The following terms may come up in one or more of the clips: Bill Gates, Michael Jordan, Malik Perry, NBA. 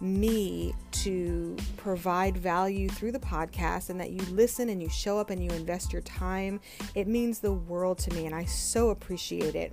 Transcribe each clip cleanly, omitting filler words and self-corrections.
me to provide value through the podcast and that you listen and you show up and you invest your time. It means the world to me and I so appreciate it.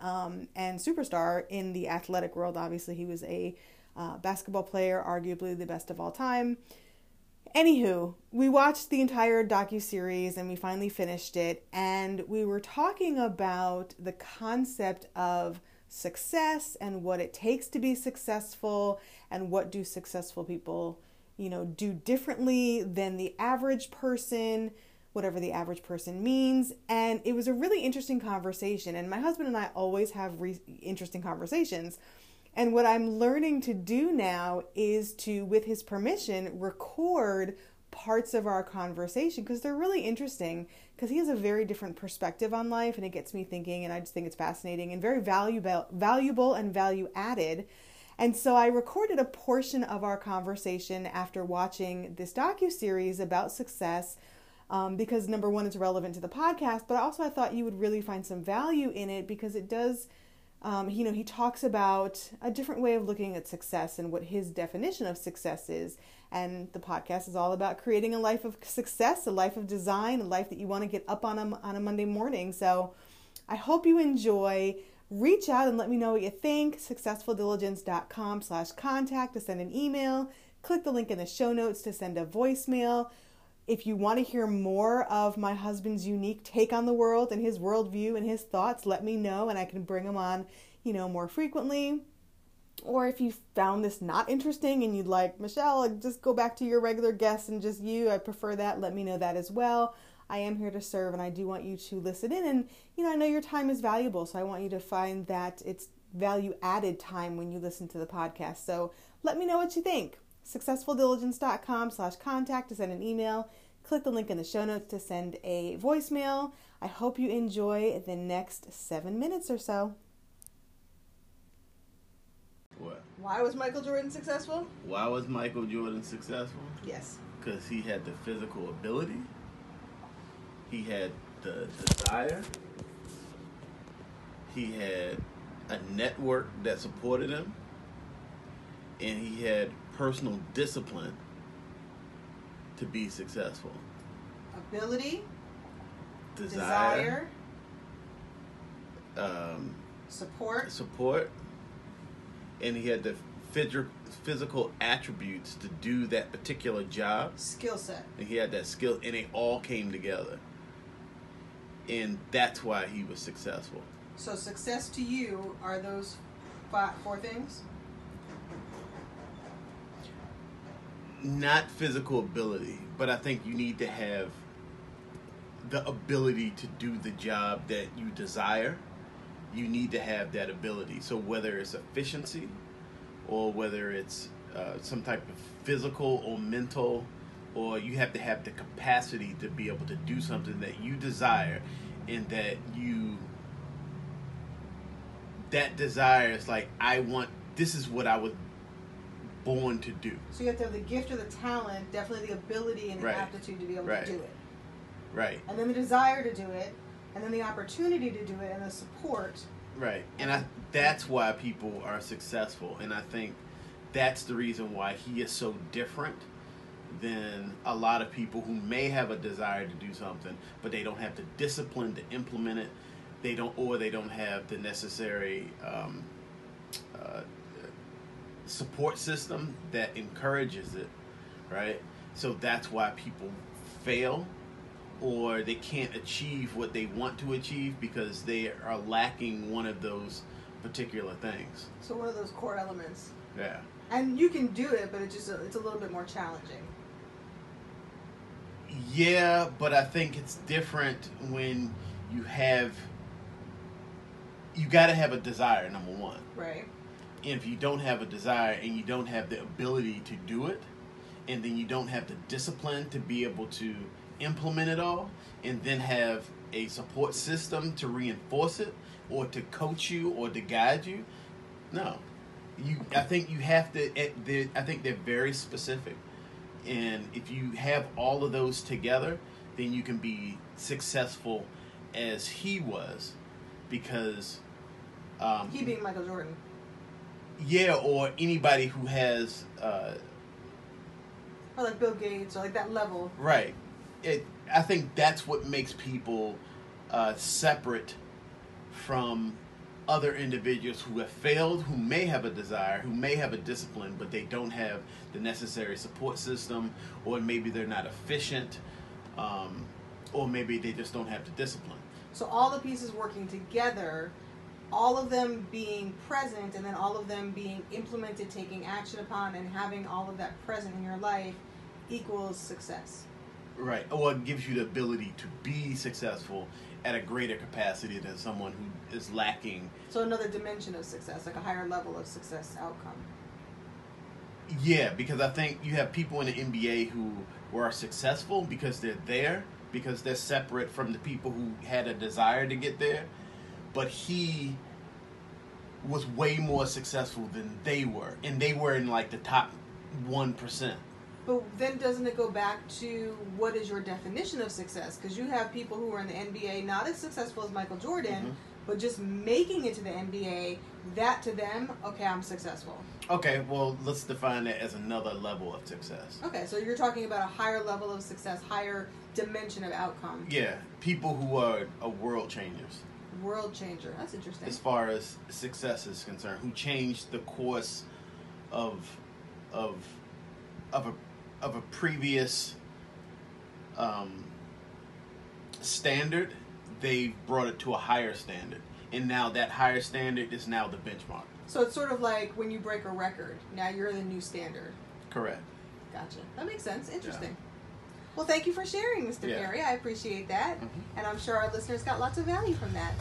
and superstar in the athletic world. Obviously, he was a basketball player, arguably the best of all time. Anywho, we watched the entire docuseries and we finally finished it, and we were talking about the concept of success and what it takes to be successful and what do successful people, do differently than the average person, whatever the average person means. And it was a really interesting conversation, and my husband and I always have interesting conversations. And what I'm learning to do now is to, with his permission, record parts of our conversation because they're really interesting, because he has a very different perspective on life and it gets me thinking, and I just think it's fascinating and very valuable and value added. And so I recorded a portion of our conversation after watching this docuseries about success because, number one, it's relevant to the podcast, but also I thought you would really find some value in it because it does... he talks about a different way of looking at success and what his definition of success is. And the podcast is all about creating a life of success, a life of design, a life that you want to get up on a Monday morning. So I hope you enjoy. Reach out and let me know what you think. SuccessfulDiligence.com/contact to send an email. Click the link in the show notes to send a voicemail. If you want to hear more of my husband's unique take on the world and his worldview and his thoughts, let me know and I can bring him on, more frequently. Or if you found this not interesting and you'd like, Michelle, just go back to your regular guests and just you, I prefer that, let me know that as well. I am here to serve and I do want you to listen in. And, I know your time is valuable, so I want you to find that it's value added time when you listen to the podcast. So let me know what you think. SuccessfulDiligence.com/contact to send an email. Click the link in the show notes to send a voicemail. I hope you enjoy the next 7 minutes or so. What? Why was Michael Jordan successful? Why was Michael Jordan successful? Yes. Because he had the physical ability. He had the desire. He had a network that supported him, and he had personal discipline to be successful. Ability, desire, support, and he had the physical attributes to do that particular job. Skill set. And he had that skill, and it all came together. And that's why he was successful. So success to you are those four things? Not physical ability, but I think you need to have the ability to do the job that you desire. You need to have that ability. So whether it's efficiency or whether it's some type of physical or mental, or you have to have the capacity to be able to do something that you desire, and that that desire is like, this is what I was born to do. So you have to have the gift or the talent, definitely the ability and the aptitude to be able to do it. Right. And then the desire to do it, and then the opportunity to do it, and the support. Right. And that's why people are successful. And I think that's the reason why he is so different than a lot of people who may have a desire to do something, but they don't have the discipline to implement it. They don't have the necessary support system that encourages it, right? So that's why people fail, or they can't achieve what they want to achieve because they are lacking one of those particular things. So one of those core elements. Yeah. And you can do it, but it's a little bit more challenging. Yeah, but I think it's different when you gotta have a desire, number one. Right. And if you don't have a desire and you don't have the ability to do it, and then you don't have the discipline to be able to implement it all, and then have a support system to reinforce it or to coach you or to guide you, I think you have to, I think they're very specific. And if you have all of those together, then you can be successful as he was, because he being Michael Jordan. Yeah, or anybody who has or like Bill Gates, or like that level. Right. I think that's what makes people separate from other individuals who have failed, who may have a desire, who may have a discipline, but they don't have the necessary support system, or maybe they're not efficient, or maybe they just don't have the discipline. So all the pieces working together, all of them being present, and then all of them being implemented, taking action upon, and having all of that present in your life equals success. Right. Or it gives you the ability to be successful at a greater capacity than someone who is lacking. So another dimension of success, like a higher level of success outcome. Yeah, because I think you have people in the NBA who were successful because they're there, because they're separate from the people who had a desire to get there. But he was way more successful than they were. And they were in like the top 1%. But then doesn't it go back to what is your definition of success? Because you have people who are in the NBA not as successful as Michael Jordan, but just making it to the NBA, that to them, okay, I'm successful. Okay, well, let's define that as another level of success. Okay, so you're talking about a higher level of success, higher dimension of outcome. Yeah, people who are world changers. World changer, that's interesting. As far as success is concerned, who changed the course of a previous standard. They brought it to a higher standard, and now that higher standard is now the benchmark. So it's sort of like when you break a record, now you're the new standard. Correct. Gotcha. That makes sense. Interesting. Yeah. Well, thank you for sharing, Mr. Perry. I appreciate that, and I'm sure our listeners got lots of value from that.